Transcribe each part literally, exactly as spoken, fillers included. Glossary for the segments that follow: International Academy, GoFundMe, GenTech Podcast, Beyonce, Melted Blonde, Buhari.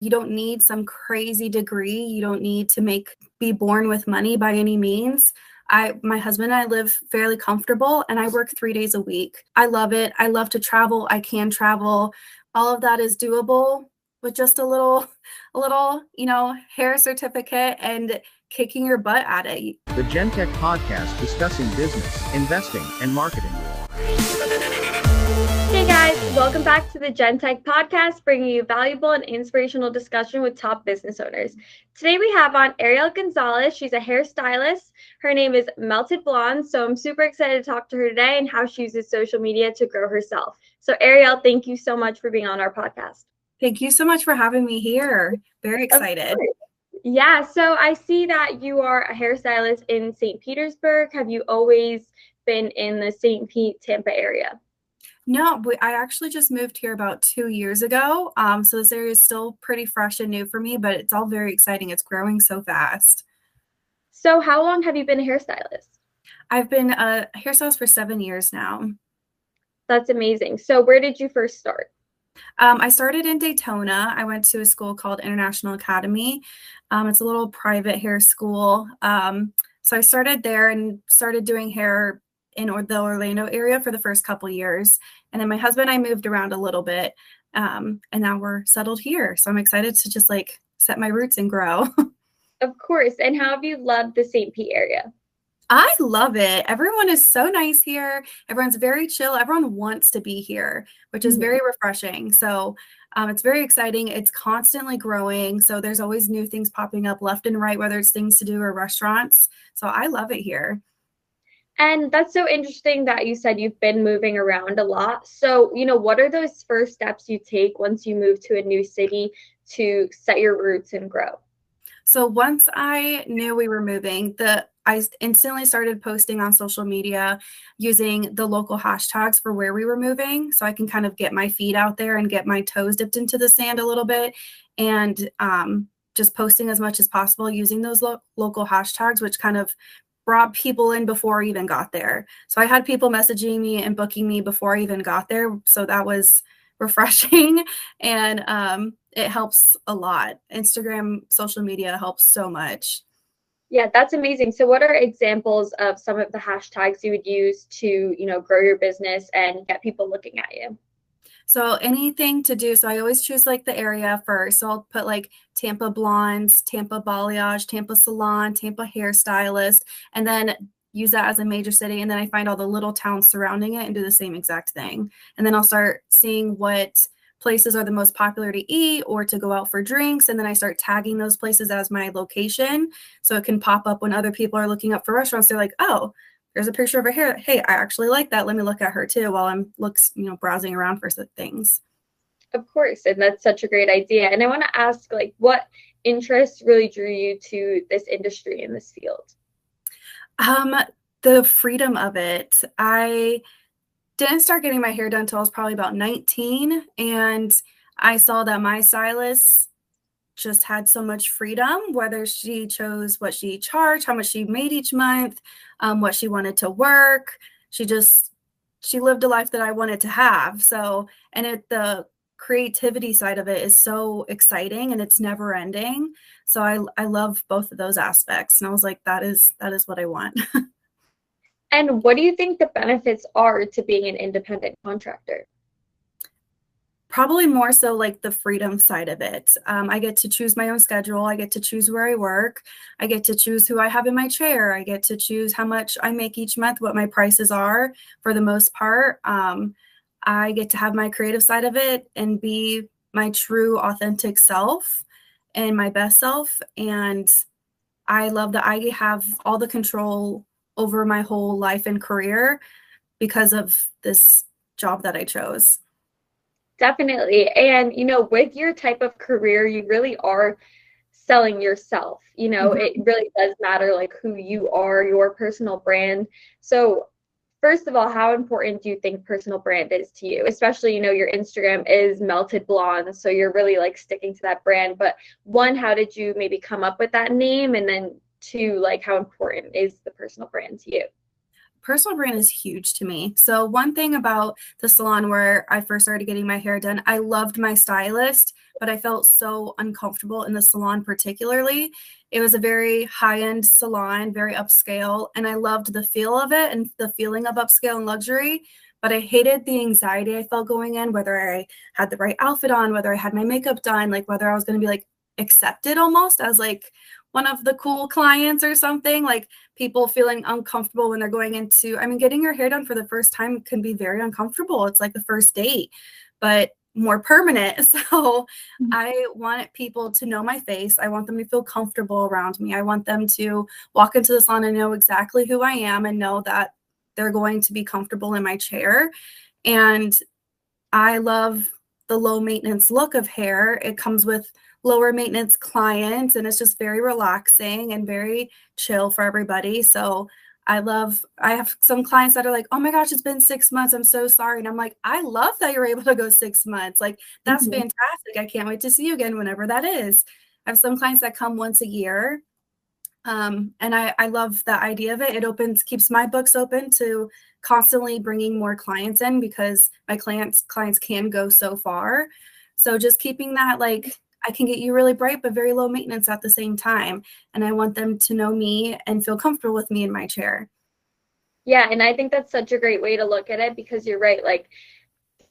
You don't need some crazy degree. You don't need to make be born with money by any means. I, my husband and I live fairly comfortable, and I work three days a week. I love it. I love to travel. I can travel. All of that is doable with just a little, a little, you know, hair certificate and kicking your butt at it. The GenTech Podcast, discussing business, investing, and marketing. Hey guys, welcome back to the GenTech Podcast, bringing you valuable and inspirational discussion with top business owners. Today we have on Ariel Gonzalez. She's a hairstylist. Her name is Melted Blonde, so I'm super excited to talk to her today and how she uses social media to grow herself. So Ariel, thank you so much for being on our podcast. Thank you so much for having me here. Very excited. Yeah, so I see that you are a hairstylist in Saint Petersburg. Have you always been in the Saint Pete, Tampa area? No, I actually just moved here about two years ago. Um, so this area is still pretty fresh and new for me, but it's all very exciting. It's growing so fast. So how long have you been a hairstylist? I've been a hairstylist for seven years now. That's amazing. So where did you first start? Um, I started in Daytona. I went to a school called International Academy. Um, it's a little private hair school. Um, so I started there and started doing hair in or the Orlando area for the first couple years. And then my husband and I moved around a little bit, um, and now we're settled here. So I'm excited to just like set my roots and grow. Of course. And how have you loved the Saint Pete area? I love it. Everyone is so nice here. Everyone's very chill. Everyone wants to be here, which is very refreshing. So um, it's very exciting. It's constantly growing. So there's always new things popping up left and right, whether it's things to do or restaurants. So I love it here. And that's so interesting that you said you've been moving around a lot. So, you know, what are those first steps you take once you move to a new city to set your roots and grow? So once I knew we were moving, the I instantly started posting on social media using the local hashtags for where we were moving. So I can kind of get my feet out there and get my toes dipped into the sand a little bit, and um, just posting as much as possible using those lo- local hashtags, which kind of brought people in before I even got there. So I had people messaging me and booking me before I even got there. So that was refreshing, and um, it helps a lot. Instagram, social media helps so much. Yeah, that's amazing. So what are examples of some of the hashtags you would use to, you know, grow your business and get people looking at you? So anything to do. So I always choose like the area first. So I'll put like Tampa Blondes, Tampa Balayage, Tampa Salon, Tampa Hairstylist, and then use that as a major city. And then I find all the little towns surrounding it and do the same exact thing. And then I'll start seeing what places are the most popular to eat or to go out for drinks. And then I start tagging those places as my location. So it can pop up when other people are looking up for restaurants. They're like, oh, there's a picture of her hair. Hey, I actually like that. Let me look at her too while I'm looks, you know, browsing around for things. Of course. And that's such a great idea. And I want to ask, like, what interests really drew you to this industry in this field? Um, the freedom of it. I didn't start getting my hair done until I was probably about nineteen. And I saw that my stylist just had so much freedom, whether she chose what she charged, how much she made each month, um, what she wanted to work. She just, she lived a life that I wanted to have. So, and it, the creativity side of it is so exciting, and it's never ending. So I, I love both of those aspects. And I was like, that is, that is what I want. And what do you think the benefits are to being an independent contractor? Probably more so like the freedom side of it. Um, I get to choose my own schedule. I get to choose where I work. I get to choose who I have in my chair. I get to choose how much I make each month, what my prices are for the most part. Um, I get to have my creative side of it and be my true authentic self and my best self. And I love that I have all the control over my whole life and career because of this job that I chose. Definitely. And, you know, with your type of career, you really are selling yourself. You know, mm-hmm. It really does matter, like, who you are, your personal brand. So first of all, how important do you think personal brand is to you? Especially, you know, your Instagram is Melted Blonde, so you're really like sticking to that brand. But one, how did you maybe come up with that name? And then to like, how important is the personal brand to you? Personal brand is huge to me. So one thing about the salon where I first started getting my hair done, I loved my stylist, but I felt so uncomfortable in the salon particularly. It was a very high-end salon, very upscale, and I loved the feel of it and the feeling of upscale and luxury, but I hated the anxiety I felt going in, whether I had the right outfit on, whether I had my makeup done, like whether I was going to be like accepted almost as like one of the cool clients or something, like people feeling uncomfortable when they're going into, I mean, getting your hair done for the first time can be very uncomfortable. It's like the first date, but more permanent. So mm-hmm. I want people to know my face. I want them to feel comfortable around me. I want them to walk into the salon and know exactly who I am and know that they're going to be comfortable in my chair. And I love the low maintenance look of hair. It comes with lower maintenance clients, and it's just very relaxing and very chill for everybody. So I love, I have some clients that are like, oh my gosh, it's been six months. I'm so sorry. And I'm like, I love that you're able to go six months. Like, that's mm-hmm. fantastic. I can't wait to see you again, whenever that is. I have some clients that come once a year. Um, and I, I love the idea of it. It opens, keeps my books open to constantly bringing more clients in, because my clients, clients can go so far. So just keeping that, like, I can get you really bright, but very low maintenance at the same time. And I want them to know me and feel comfortable with me in my chair. Yeah. And I think that's such a great way to look at it, because you're right. Like,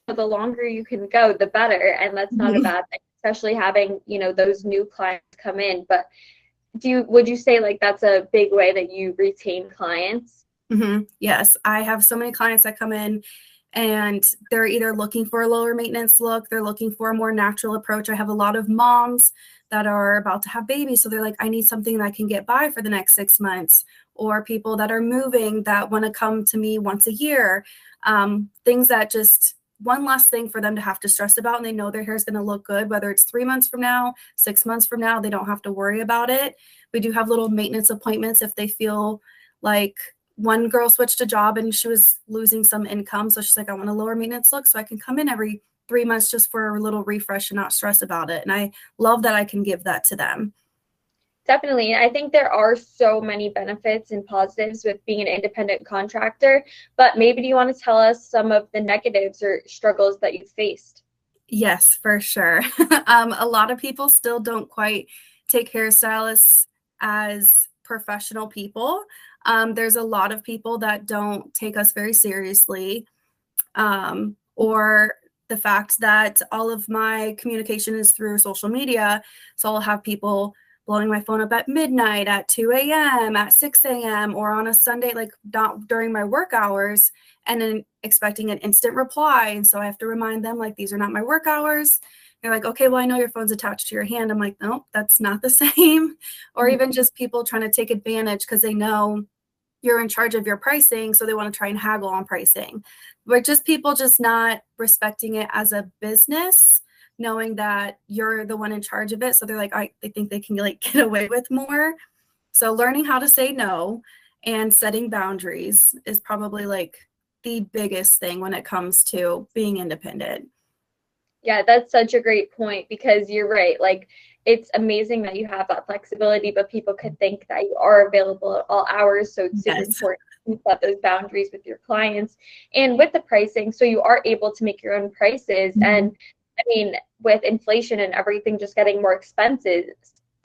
the longer you can go, the better. And that's not mm-hmm. a bad thing, especially having, you know, those new clients come in. But do you, would you say like that's a big way that you retain clients? Mm-hmm. Yes. I have so many clients that come in and they're either looking for a lower maintenance look, they're looking for a more natural approach. I have a lot of moms that are about to have babies, so they're like, I need something that I can get by for the next six months, or people that are moving that want to come to me once a year. Um, things that just one less thing for them to have to stress about, and they know their hair is going to look good, whether it's three months from now, six months from now, they don't have to worry about it. We do have little maintenance appointments if they feel like, one girl switched a job and she was losing some income. So she's like, I want a lower maintenance look so I can come in every three months just for a little refresh and not stress about it. And I love that I can give that to them. Definitely. I think there are so many benefits and positives with being an independent contractor, but maybe do you want to tell us some of the negatives or struggles that you faced? Yes, for sure. um, a lot of people still don't quite take hairstylists as professional people. Um, there's a lot of people that don't take us very seriously, um, or the fact that all of my communication is through social media. So I'll have people blowing my phone up at midnight, at two a.m., at six a.m., or on a Sunday, like not during my work hours, and then expecting an instant reply. And so I have to remind them, like, these are not my work hours. They're like, okay, well, I know your phone's attached to your hand. I'm like, nope, that's not the same. Or mm-hmm. even just people trying to take advantage because they know you're in charge of your pricing, so they want to try and haggle on pricing. But just people just not respecting it as a business, knowing that you're the one in charge of it. So they're like, I they think they can like get away with more. So learning how to say no and setting boundaries is probably like the biggest thing when it comes to being independent. Yeah, that's such a great point, because you're right. Like, it's amazing that you have that flexibility, but people could think that you are available at all hours. So it's yes. important to set those boundaries with your clients and with the pricing, so you are able to make your own prices. Mm-hmm. And I mean, with inflation and everything just getting more expensive,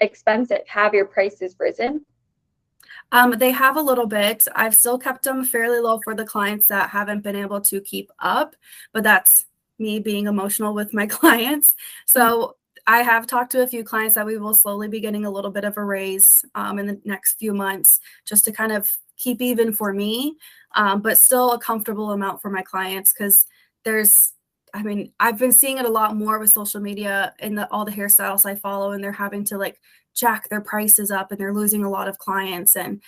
expensive, have your prices risen? Um, they have a little bit. I've still kept them fairly low for the clients that haven't been able to keep up, but that's me being emotional with my clients. So I have talked to a few clients that we will slowly be getting a little bit of a raise um, in the next few months, just to kind of keep even for me, um, but still a comfortable amount for my clients, because there's, I mean, I've been seeing it a lot more with social media and the, all the hairstyles I follow, and they're having to like jack their prices up and they're losing a lot of clients. And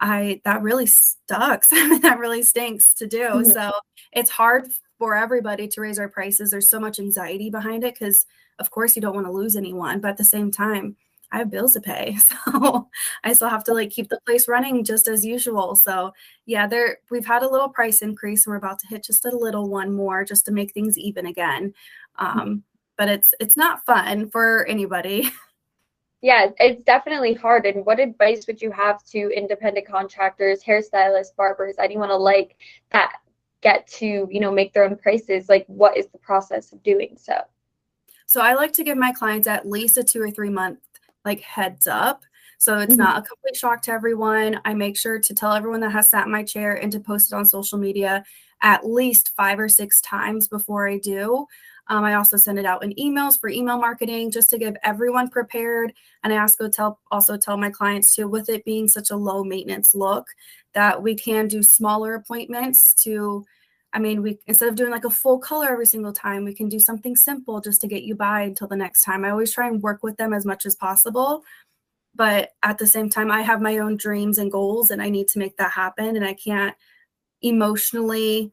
I, that really sucks. That really stinks to do. Mm-hmm. So it's hard for everybody to raise our prices. There's so much anxiety behind it, because of course you don't want to lose anyone, but at the same time, I have bills to pay. So I still have to like keep the place running just as usual. So yeah, there we've had a little price increase, and we're about to hit just a little one more just to make things even again. Um, but it's it's not fun for anybody. Yeah, it's definitely hard. And what advice would you have to independent contractors, hairstylists, barbers, anyone alike that get to, you know, make their own prices? Like, what is the process of doing so? So I like to give my clients at least a two or three month like heads up. So it's mm-hmm. not a complete shock to everyone. I make sure to tell everyone that has sat in my chair and to post it on social media at least five or six times before I do. Um, I also send it out in emails for email marketing just to give everyone prepared. And I also tell, also tell my clients too, with it being such a low maintenance look, that we can do smaller appointments to, I mean, we instead of doing like a full color every single time, we can do something simple just to get you by until the next time. I always try and work with them as much as possible. But at the same time, I have my own dreams and goals and I need to make that happen. And I can't emotionally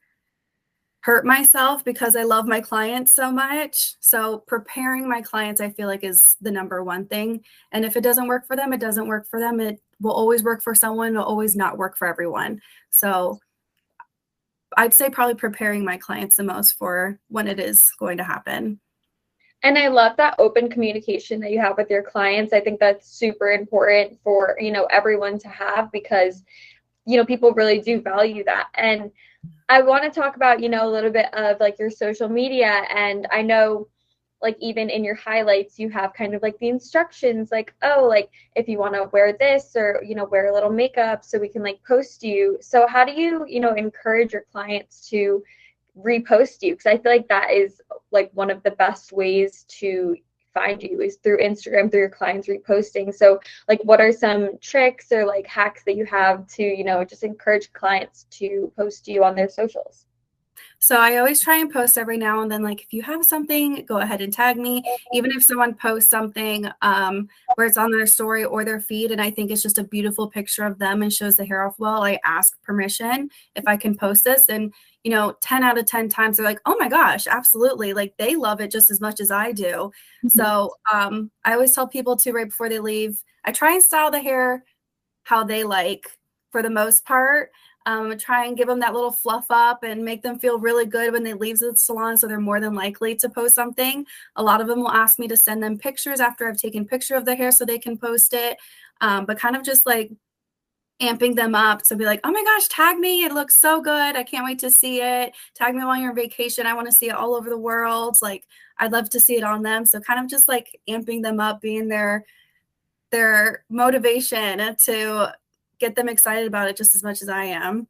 hurt myself because I love my clients so much. So preparing my clients, I feel like, is the number one thing. And if it doesn't work for them, it doesn't work for them. It will always work for someone. It'll always not work for everyone. So I'd say probably preparing my clients the most for when it is going to happen. And I love that open communication that you have with your clients. I think that's super important for, you know, everyone to have, because, you know, people really do value that. And I want to talk about, you know, a little bit of like your social media. And I know, like, even in your highlights, you have kind of like the instructions, like, oh, like if you want to wear this or, you know, wear a little makeup so we can like post you. So how do you, you know, encourage your clients to repost you? Because I feel like that is like one of the best ways to find you is through Instagram, through your clients reposting. So like, what are some tricks or like hacks that you have to, you know, just encourage clients to post you on their socials? So I always try and post every now and then, like, if you have something, go ahead and tag me. Even if someone posts something um, where it's on their story or their feed, and I think it's just a beautiful picture of them and shows the hair off well, I ask permission if I can post this. And, you know, ten out of ten times they're like, oh my gosh, absolutely. Like, they love it just as much as I do. Mm-hmm. So um, I always tell people to, right before they leave, I try and style the hair how they like for the most part. Um, try and give them that little fluff up and make them feel really good when they leave the salon, so they're more than likely to post something. A lot of them will ask me to send them pictures after I've taken a picture of their hair so they can post it, um, but kind of just like amping them up to be like, oh my gosh, tag me. It looks so good. I can't wait to see it. Tag me while you're on vacation. I want to see it all over the world. Like, I'd love to see it on them. So kind of just like amping them up, being their, their motivation to get them excited about it just as much as I am.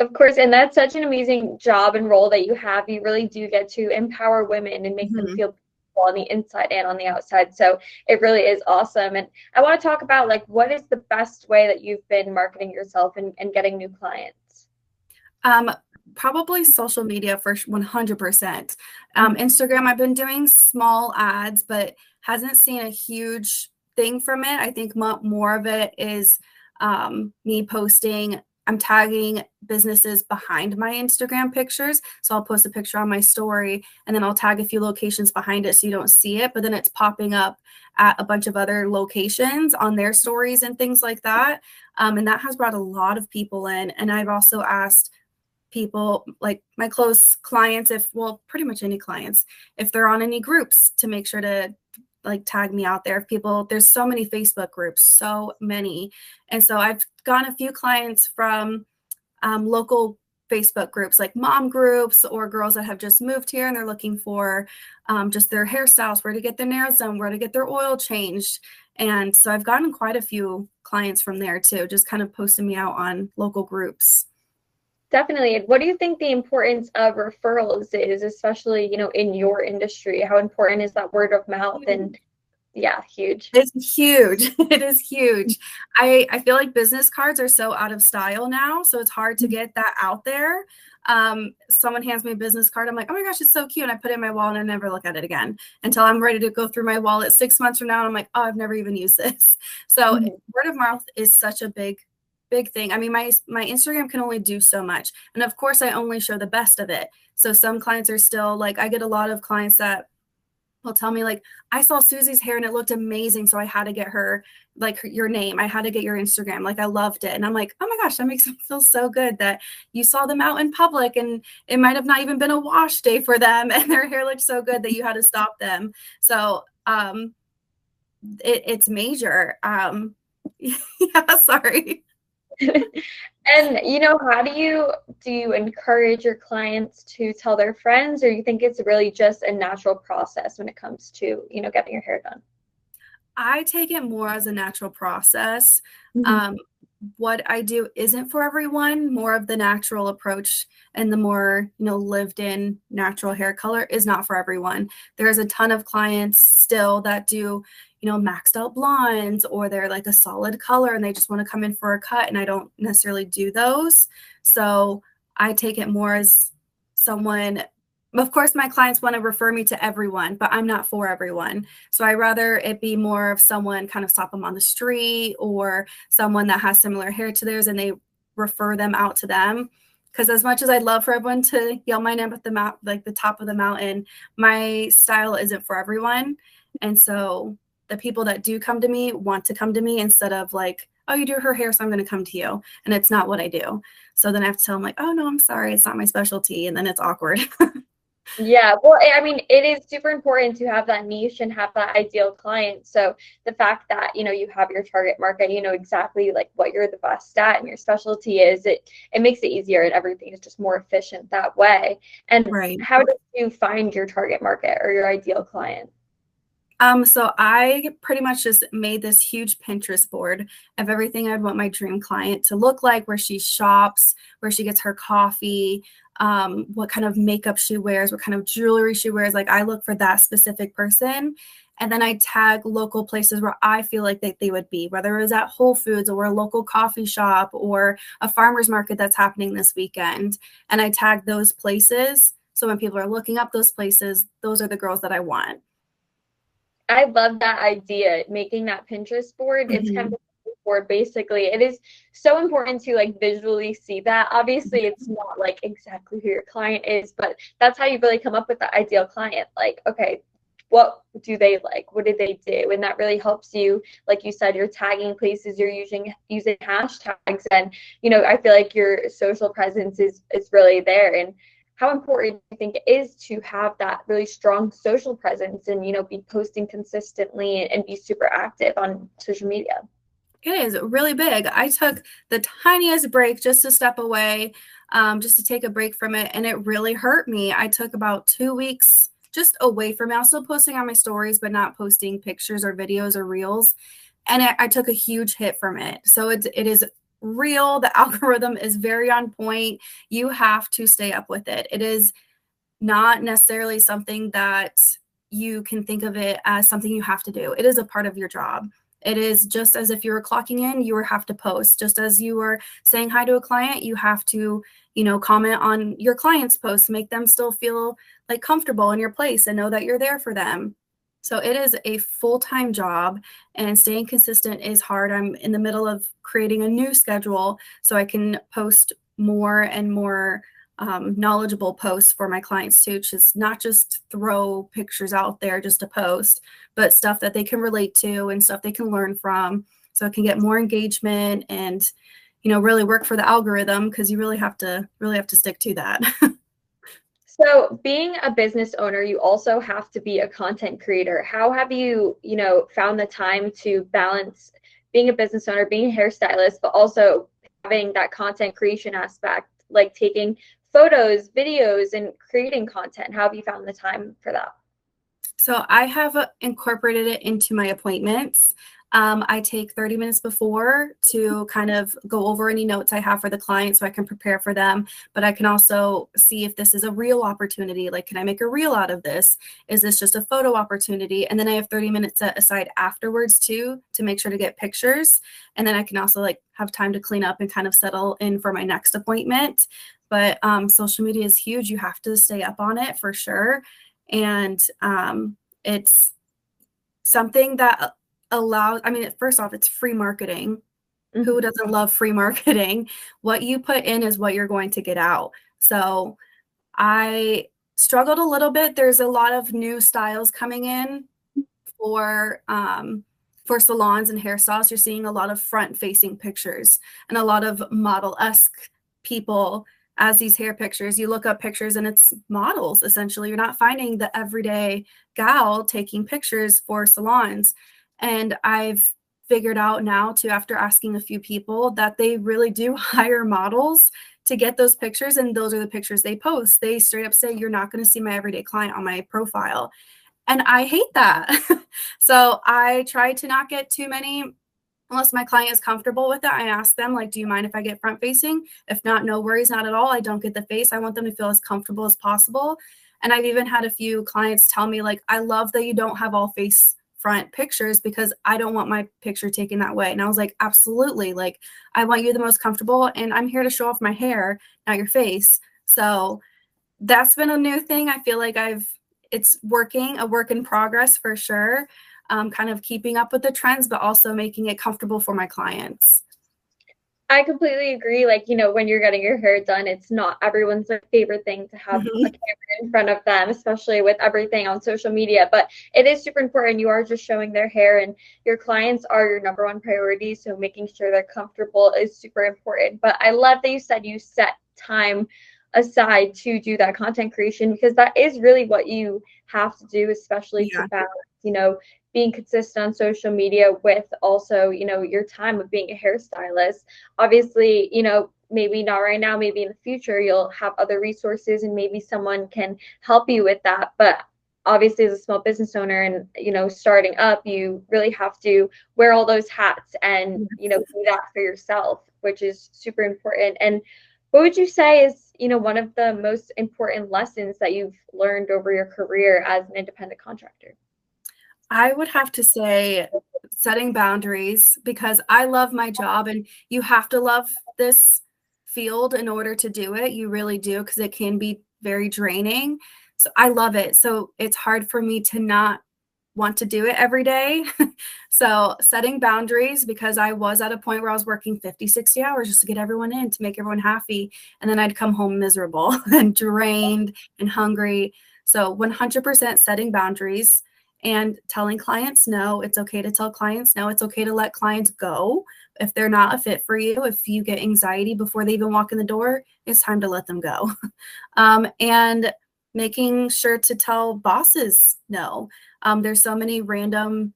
Of course. And that's such an amazing job and role that you have. You really do get to empower women and make mm-hmm. them feel beautiful on the inside and on the outside. So it really is awesome. And I want to talk about, like, what is the best way that you've been marketing yourself and, and getting new clients? Um, probably social media for one hundred percent. Um, Instagram, I've been doing small ads, but hasn't seen a huge thing from it. I think more of it is Um, me posting, I'm tagging businesses behind my Instagram pictures. So I'll post a picture on my story and then I'll tag a few locations behind it so you don't see it, but then it's popping up at a bunch of other locations on their stories and things like that. Um, and that has brought a lot of people in. And I've also asked people, like my close clients, if, well, pretty much any clients, if they're on any groups, to make sure to like tag me out there. If people, there's so many Facebook groups, so many. And so I've gotten a few clients from um, local Facebook groups, like mom groups or girls that have just moved here and they're looking for um, just their hairstyles, where to get their nails done, where to get their oil changed. And so I've gotten quite a few clients from there too, just kind of posting me out on local groups. Definitely. What do you think the importance of referrals is, especially, you know, in your industry? How important is that word of mouth? And yeah, huge. It's huge. It is huge. I, I feel like business cards are so out of style now, so it's hard to get that out there. Um, someone hands me a business card. I'm like, oh my gosh, it's so cute. And I put it in my wallet and I never look at it again until I'm ready to go through my wallet six months from now. And I'm like, oh, I've never even used this. So mm-hmm. word of mouth is such a big Big thing. I mean, my my Instagram can only do so much. And of course, I only show the best of it. So some clients are still like, I get a lot of clients that will tell me, like, I saw Susie's hair and it looked amazing. So I had to get her, like, her, your name. I had to get your Instagram. Like, I loved it. And I'm like, oh my gosh, that makes them feel so good that you saw them out in public and it might have not even been a wash day for them. And their hair looked so good that you had to stop them. So um, it, it's major. Um, yeah, sorry. And, you know, how do you, do you encourage your clients to tell their friends, or you think it's really just a natural process when it comes to, you know, getting your hair done? I take it more as a natural process. Mm-hmm. Um, what I do isn't for everyone. More of the natural approach and the more, you know, lived in natural hair color is not for everyone. There's a ton of clients still that do, you know, maxed out blondes, or they're like a solid color and they just want to come in for a cut, and I don't necessarily do those. So I take it more as someone, of course, my clients want to refer me to everyone, but I'm not for everyone. So I rather it be more of someone kind of stop them on the street, or someone that has similar hair to theirs and they refer them out to them. Because as much as I'd love for everyone to yell my name at the mount, like the top of the mountain, my style isn't for everyone. And so the people that do come to me want to come to me instead of like, oh, you do her hair, so I'm going to come to you. And it's not what I do. So then I have to tell them like, oh, no, I'm sorry, it's not my specialty. And then it's awkward. Yeah, well, I mean, it is super important to have that niche and have that ideal client. So the fact that, you know, you have your target market, you know exactly like what you're the best at and your specialty is, it it makes it easier, and everything is just more efficient that way. And right. How do you find your target market or your ideal client? Um, so I pretty much just made this huge Pinterest board of everything I'd want my dream client to look like, where she shops, where she gets her coffee, um, what kind of makeup she wears, what kind of jewelry she wears. Like, I look for that specific person. And then I tag local places where I feel like they, they would be, whether it was at Whole Foods or a local coffee shop or a farmer's market that's happening this weekend. And I tag those places. So when people are looking up those places, those are the girls that I want. I love that idea, making that Pinterest board. Mm-hmm. It's kind of a board, basically. It is so important to like visually see that. Obviously, it's not like exactly who your client is, but that's how you really come up with the ideal client. Like, okay, what do they like? What do they do? And that really helps you. Like you said, you're tagging places, you're using using hashtags, and you know, I feel like your social presence is is really there. And how important do you think it is to have that really strong social presence and, you know, be posting consistently and, and be super active on social media? It is really big. I took the tiniest break just to step away, um, just to take a break from it. And it really hurt me. I took about two weeks just away from it. I was still posting on my stories, but not posting pictures or videos or reels. And I, I took a huge hit from it. So it, it is real. The algorithm is very on point. You have to stay up with it. It is not necessarily something that you can think of it as something you have to do. It is a part of your job. It is just as if you were clocking in, you have to post. Just as you were saying hi to a client, you have to, you know, comment on your client's posts, make them still feel like comfortable in your place and know that you're there for them. So it is a full-time job, and staying consistent is hard. I'm in the middle of creating a new schedule so I can post more and more um, knowledgeable posts for my clients too, just not just throw pictures out there just to post, but stuff that they can relate to and stuff they can learn from, so it can get more engagement and, you know, really work for the algorithm, because you really have to really have to stick to that. So being a business owner, you also have to be a content creator. How have you, you know, found the time to balance being a business owner, being a hairstylist, but also having that content creation aspect, like taking photos, videos, and creating content? How have you found the time for that? So I have incorporated it into my appointments. Um, I take thirty minutes before to kind of go over any notes I have for the client so I can prepare for them. But I can also see if this is a real opportunity. Like, can I make a reel out of this? Is this just a photo opportunity? And then I have thirty minutes set aside afterwards too, to make sure to get pictures. And then I can also like have time to clean up and kind of settle in for my next appointment. But um, social media is huge. You have to stay up on it for sure. And um, it's something that allows, I mean, first off, it's free marketing. Mm-hmm. Who doesn't love free marketing? What you put in is what you're going to get out. So I struggled a little bit. There's a lot of new styles coming in for um, for salons and hairstyles. You're seeing a lot of front-facing pictures and a lot of model-esque people as these hair pictures. You look up pictures and it's models, essentially. You're not finding the everyday gal taking pictures for salons. And I've figured out now too, after asking a few people, that they really do hire models to get those pictures. And those are the pictures they post. They straight up say, you're not going to see my everyday client on my profile. And I hate that. So I try to not get too many, unless my client is comfortable with it. I ask them, like, do you mind if I get front facing? If not, no worries, not at all. I don't get the face. I want them to feel as comfortable as possible. And I've even had a few clients tell me, like, I love that you don't have all face front pictures because I don't want my picture taken that way. And I was like, absolutely. Like, I want you the most comfortable, and I'm here to show off my hair, not your face. So that's been a new thing. I feel like I've, it's working, a work in progress for sure. Um, kind of keeping up with the trends, but also making it comfortable for my clients. I completely agree. Like, you know, when you're getting your hair done, it's not everyone's favorite thing to have mm-hmm. a camera in front of them, especially with everything on social media. But it is super important. You are just showing their hair, and your clients are your number one priority. So making sure they're comfortable is super important. But I love that you said you set time aside to do that content creation, because that is really what you have to do, especially yeah. to balance, you know, being consistent on social media with also, you know, your time of being a hairstylist. Obviously, you know, maybe not right now, maybe in the future, you'll have other resources and maybe someone can help you with that. But obviously, as a small business owner and, you know, starting up, you really have to wear all those hats and, you know, do that for yourself, which is super important. And what would you say is, you know, one of the most important lessons that you've learned over your career as an independent contractor? I would have to say setting boundaries, because I love my job, and you have to love this field in order to do it. You really do, because it can be very draining. So I love it. So it's hard for me to not want to do it every day. So setting boundaries, because I was at a point where I was working fifty, sixty hours just to get everyone in, to make everyone happy. And then I'd come home miserable and drained and hungry. So one hundred percent setting boundaries. And telling clients no. It's okay to tell clients no. It's okay to let clients go if they're not a fit for you. If you get anxiety before they even walk in the door, it's time to let them go. Um, and making sure to tell bosses no. Um, there's so many random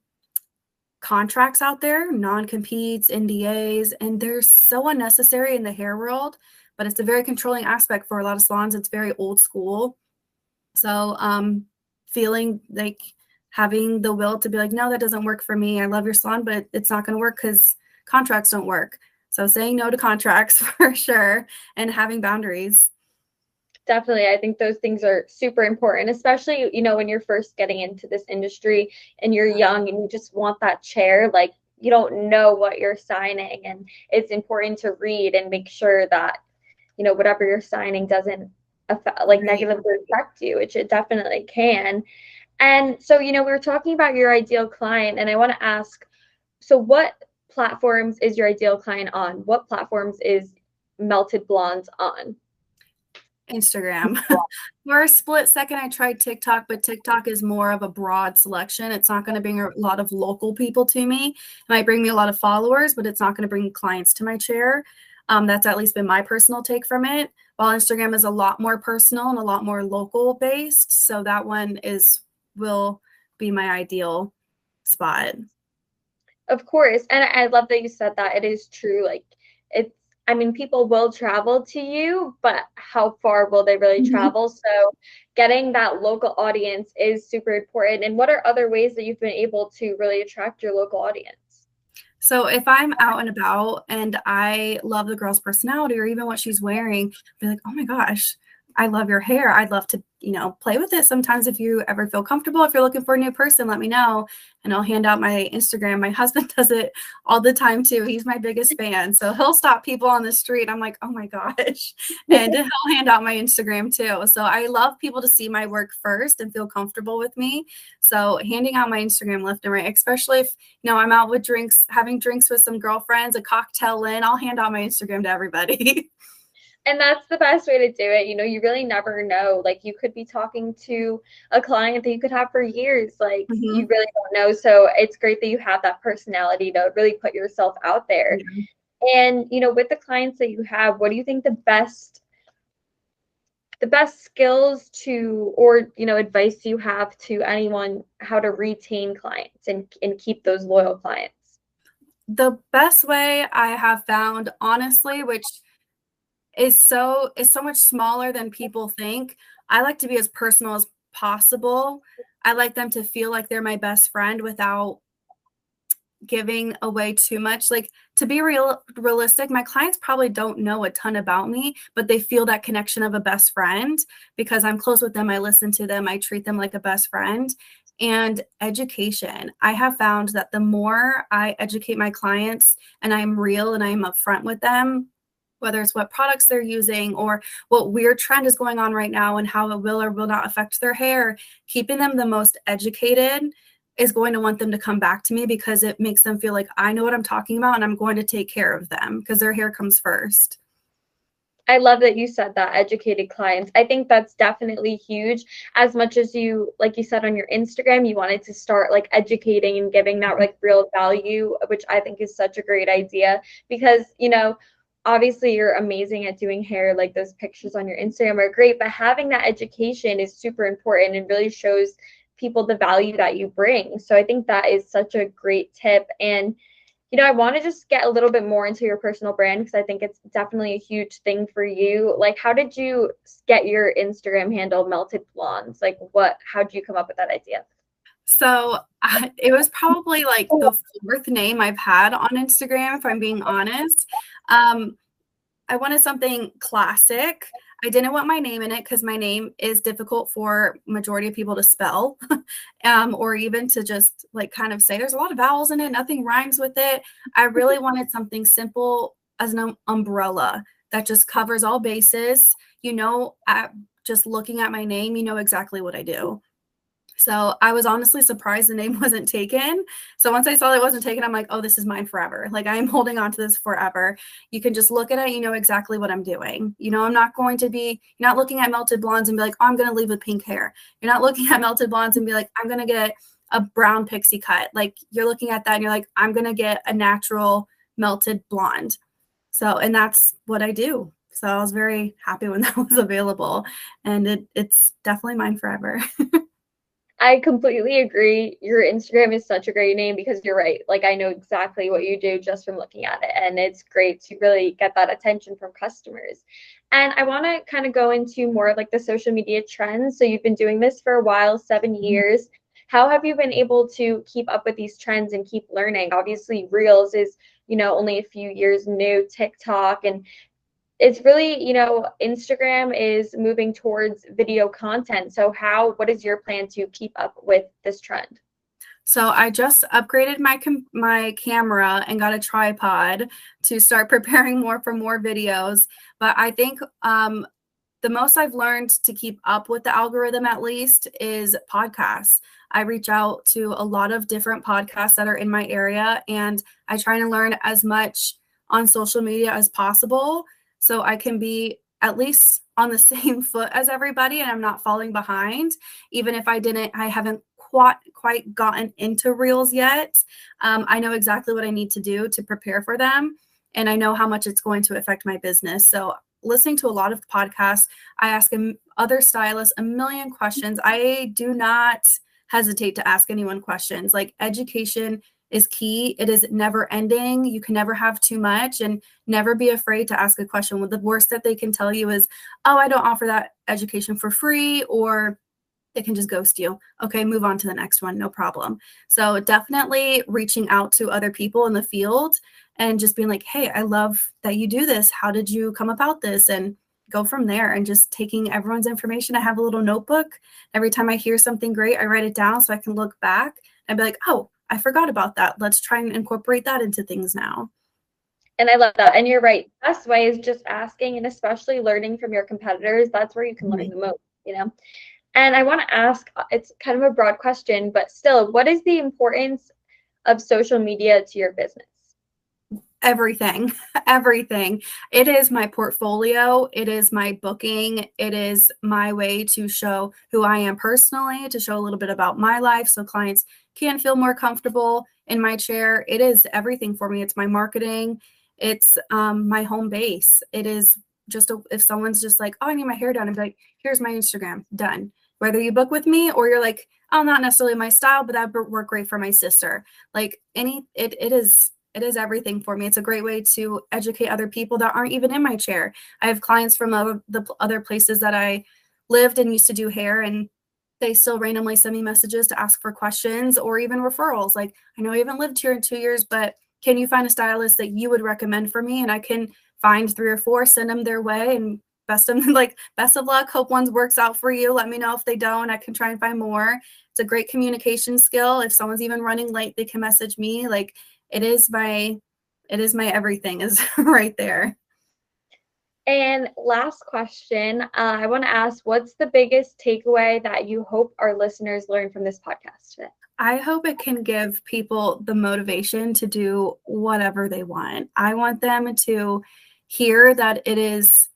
contracts out there, non-competes, N D As, and they're so unnecessary in the hair world, but it's a very controlling aspect for a lot of salons. It's very old school. So um, feeling like, having the will to be like, no, that doesn't work for me. I love your salon, but it's not going to work because contracts don't work. So saying no to contracts for sure, and having boundaries. Definitely. I think those things are super important, especially, you know, when you're first getting into this industry and you're young and you just want that chair. Like, you don't know what you're signing, and it's important to read and make sure that, you know, whatever you're signing doesn't affect, like, negatively affect you, which it definitely can. And so, you know, we were talking about your ideal client, and I want to ask, so what platforms is your ideal client on? What platforms is Melted Blonde on? Instagram. For a split second, I tried TikTok, but TikTok is more of a broad selection. It's not going to bring a lot of local people to me. It might bring me a lot of followers, but it's not going to bring clients to my chair. Um, that's at least been my personal take from it. While Instagram is a lot more personal and a lot more local based. So that one is will be my ideal spot. Of course. And I love that you said that. It is true. Like, it's, I mean, people will travel to you, but how far will they really mm-hmm. travel? So getting that local audience is super important. And what are other ways that you've been able to really attract your local audience? So if I'm out and about and I love the girl's personality or even what she's wearing, I'd be like, oh my gosh, I love your hair. I'd love to, you know, play with it sometimes. If you ever feel comfortable, if you're looking for a new person, let me know. And I'll hand out my Instagram. My husband does it all the time too. He's my biggest fan. So he'll stop people on the street. I'm like, oh my gosh. And he'll hand out my Instagram too. So I love people to see my work first and feel comfortable with me. So handing out my Instagram left and right, especially if, you know, I'm out with drinks, having drinks with some girlfriends, a cocktail in, I'll hand out my Instagram to everybody. And that's the best way to do it. You know, you really never know. Like, you could be talking to a client that you could have for years. Like, mm-hmm. you really don't know. So it's great that you have that personality to really put yourself out there. Mm-hmm. And, you know, with the clients that you have, what do you think the best, the best skills to, or, you know, advice you have to anyone, how to retain clients and, and keep those loyal clients? the best way I have found, honestly, which is so is so much smaller than people think. I like to be as personal as possible. I like them to feel like they're my best friend without giving away too much. Like, to be real realistic, my clients probably don't know a ton about me, but they feel that connection of a best friend because I'm close with them. I listen to them. I treat them like a best friend. And education. I have found that the more I educate my clients and I'm real and I'm upfront with them, whether it's what products they're using or what weird trend is going on right now and how it will or will not affect their hair, keeping them the most educated is going to want them to come back to me because it makes them feel like I know what I'm talking about and I'm going to take care of them because their hair comes first. I love that you said that, educated clients. I think that's definitely huge. As much as you, like you said on your Instagram, you wanted to start like educating and giving that like real value, which I think is such a great idea because, you know, obviously you're amazing at doing hair. Like those pictures on your Instagram are great, but having that education is super important and really shows people the value that you bring. So I think that is such a great tip. And you know, I want to just get a little bit more into your personal brand because I think it's definitely a huge thing for you. Like, how did you get your Instagram handle Melted Blonde? Like, what, how did you come up with that idea? So I, it was probably like the fourth name I've had on Instagram, if I'm being honest. Um, I wanted something classic. I didn't want my name in it because my name is difficult for majority of people to spell um, or even to just like kind of say. There's a lot of vowels in it. Nothing rhymes with it. I really wanted something simple as an umbrella that just covers all bases. You know, at just looking at my name, you know exactly what I do. So I was honestly surprised the name wasn't taken. So once I saw that it wasn't taken, I'm like, oh, this is mine forever. Like, I'm holding on to this forever. You can just look at it. You know exactly what I'm doing. You know, I'm not going to be, you're not looking at Melted Blondes and be like, oh, I'm going to leave with pink hair. You're not looking at Melted Blondes and be like, I'm going to get a brown pixie cut. Like, you're looking at that and you're like, I'm going to get a natural melted blonde. So, and that's what I do. So I was very happy when that was available, and it, it's definitely mine forever. I completely agree. Your Instagram is such a great name because you're right. Like, I know exactly what you do just from looking at it. And it's great to really get that attention from customers. And I want to kind of go into more of like the social media trends. So you've been doing this for a while, seven years. How have you been able to keep up with these trends and keep learning? Obviously, Reels is, you know, only a few years new, TikTok, and it's really, you know, Instagram is moving towards video content. So how, what is your plan to keep up with this trend? So I just upgraded my com- my camera and got a tripod to start preparing more for more videos. But I think um, the most I've learned to keep up with the algorithm, at least, is podcasts. I reach out to a lot of different podcasts that are in my area, and I try to learn as much on social media as possible, so I can be at least on the same foot as everybody and I'm not falling behind. Even if I didn't, I haven't quite, quite gotten into Reels yet. Um, I know exactly what I need to do to prepare for them. And I know how much it's going to affect my business. So listening to a lot of podcasts, I ask other stylists a million questions. I do not hesitate to ask anyone questions. Like, education is key. It is never ending. You can never have too much, and never be afraid to ask a question. The worst that they can tell you is, oh, I don't offer that education for free, or they can just ghost you. Okay, move on to the next one. No problem. So definitely reaching out to other people in the field and just being like, hey, I love that you do this. How did you come about this? And go from there, and just taking everyone's information. I have a little notebook. Every time I hear something great, I write it down so I can look back and be like, oh, I forgot about that. Let's try and incorporate that into things now. And I love that. And you're right. Best way is just asking, and especially learning from your competitors. That's where you can learn right. the most, you know? And I want to ask, it's kind of a broad question, but still, what is the importance of social media to your business? Everything, everything. It is my portfolio. It is my booking. It is my way to show who I am personally, to show a little bit about my life so clients can feel more comfortable in my chair. It is everything for me. It's my marketing. It's um, my home base. It is just, a, if someone's just like, oh, I need my hair done, I'm like, here's my Instagram, done. Whether you book with me or you're like, oh, not necessarily my style, but that would work great for my sister. Like any, it it is It is everything for me. It's a great way to educate other people that aren't even in my chair. I have clients from the other places that I lived and used to do hair, and they still randomly send me messages to ask for questions or even referrals. Like, I know I haven't lived here in two years, but can you find a stylist that you would recommend for me? And I can find three or four, send them their way, and best of like best of luck. Hope one works out for you. Let me know if they don't. I can try and find more. It's a great communication skill. If someone's even running late, they can message me. Like, it is my, it is my everything is right there. And last question, uh, I want to ask, what's the biggest takeaway that you hope our listeners learn from this podcast today? I hope it can give people the motivation to do whatever they want. I want them to hear that it is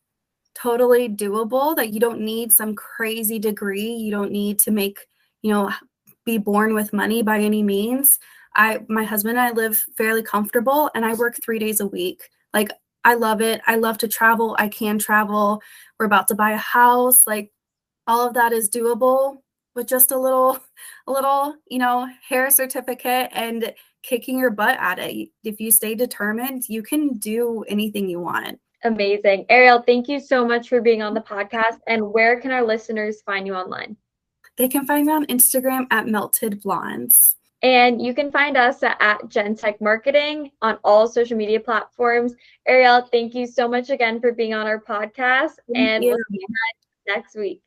totally doable, that you don't need some crazy degree. You don't need to make, you know, be born with money by any means. I, my husband and I live fairly comfortable, and I work three days a week. Like, I love it. I love to travel. I can travel. We're about to buy a house. Like, all of that is doable with just a little, a little, you know, hair certificate and kicking your butt at it. If you stay determined, you can do anything you want. Amazing. Ariel, thank you so much for being on the podcast. And where can our listeners find you online? They can find me on Instagram at Melted Blondes. And you can find us at, at GenTech Marketing on all social media platforms. Ariel, thank you so much again for being on our podcast. Thank and you. We'll see you next week.